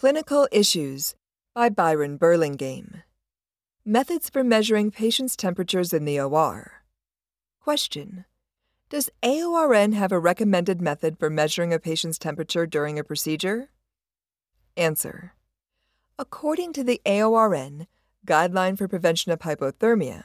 Clinical Issues by Byron Burlingame. Methods for measuring patients' temperatures in the OR. Question: does AORN have a recommended method for measuring a patient's temperature during a procedure? Answer: according to the AORN, Guideline for Prevention of Hypothermia,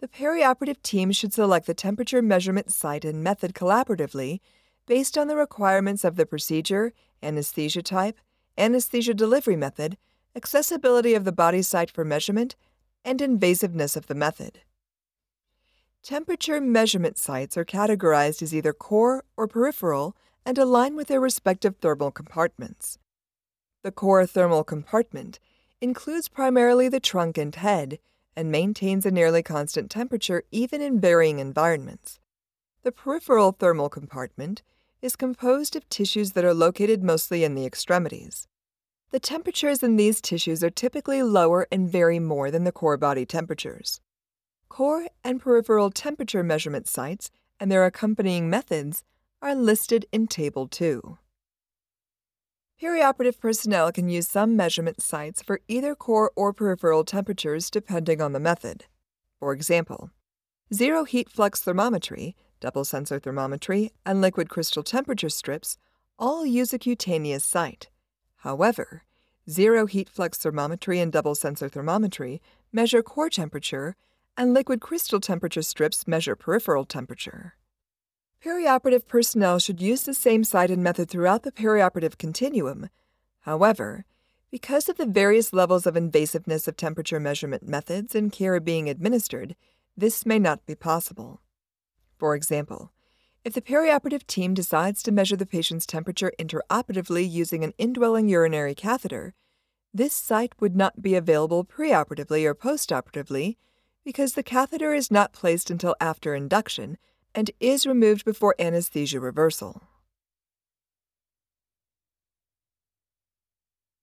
the perioperative team should select the temperature measurement site and method collaboratively based on the requirements of the procedure, anesthesia type, anesthesia delivery method, accessibility of the body site for measurement, and invasiveness of the method. Temperature measurement sites are categorized as either core or peripheral and align with their respective thermal compartments. The core thermal compartment includes primarily the trunk and head and maintains a nearly constant temperature even in varying environments. The peripheral thermal compartment is composed of tissues that are located mostly in the extremities. The temperatures in these tissues are typically lower and vary more than the core body temperatures. Core and peripheral temperature measurement sites and their accompanying methods are listed in Table 2. Perioperative personnel can use some measurement sites for either core or peripheral temperatures depending on the method. For example, zero heat flux thermometry, double sensor thermometry, and liquid crystal temperature strips all use a cutaneous site. However, zero heat flux thermometry and double sensor thermometry measure core temperature, and liquid crystal temperature strips measure peripheral temperature. Perioperative personnel should use the same site and method throughout the perioperative continuum. However, because of the various levels of invasiveness of temperature measurement methods and care being administered, this may not be possible. For example, if the perioperative team decides to measure the patient's temperature interoperatively using an indwelling urinary catheter, this site would not be available preoperatively or postoperatively because the catheter is not placed until after induction and is removed before anesthesia reversal.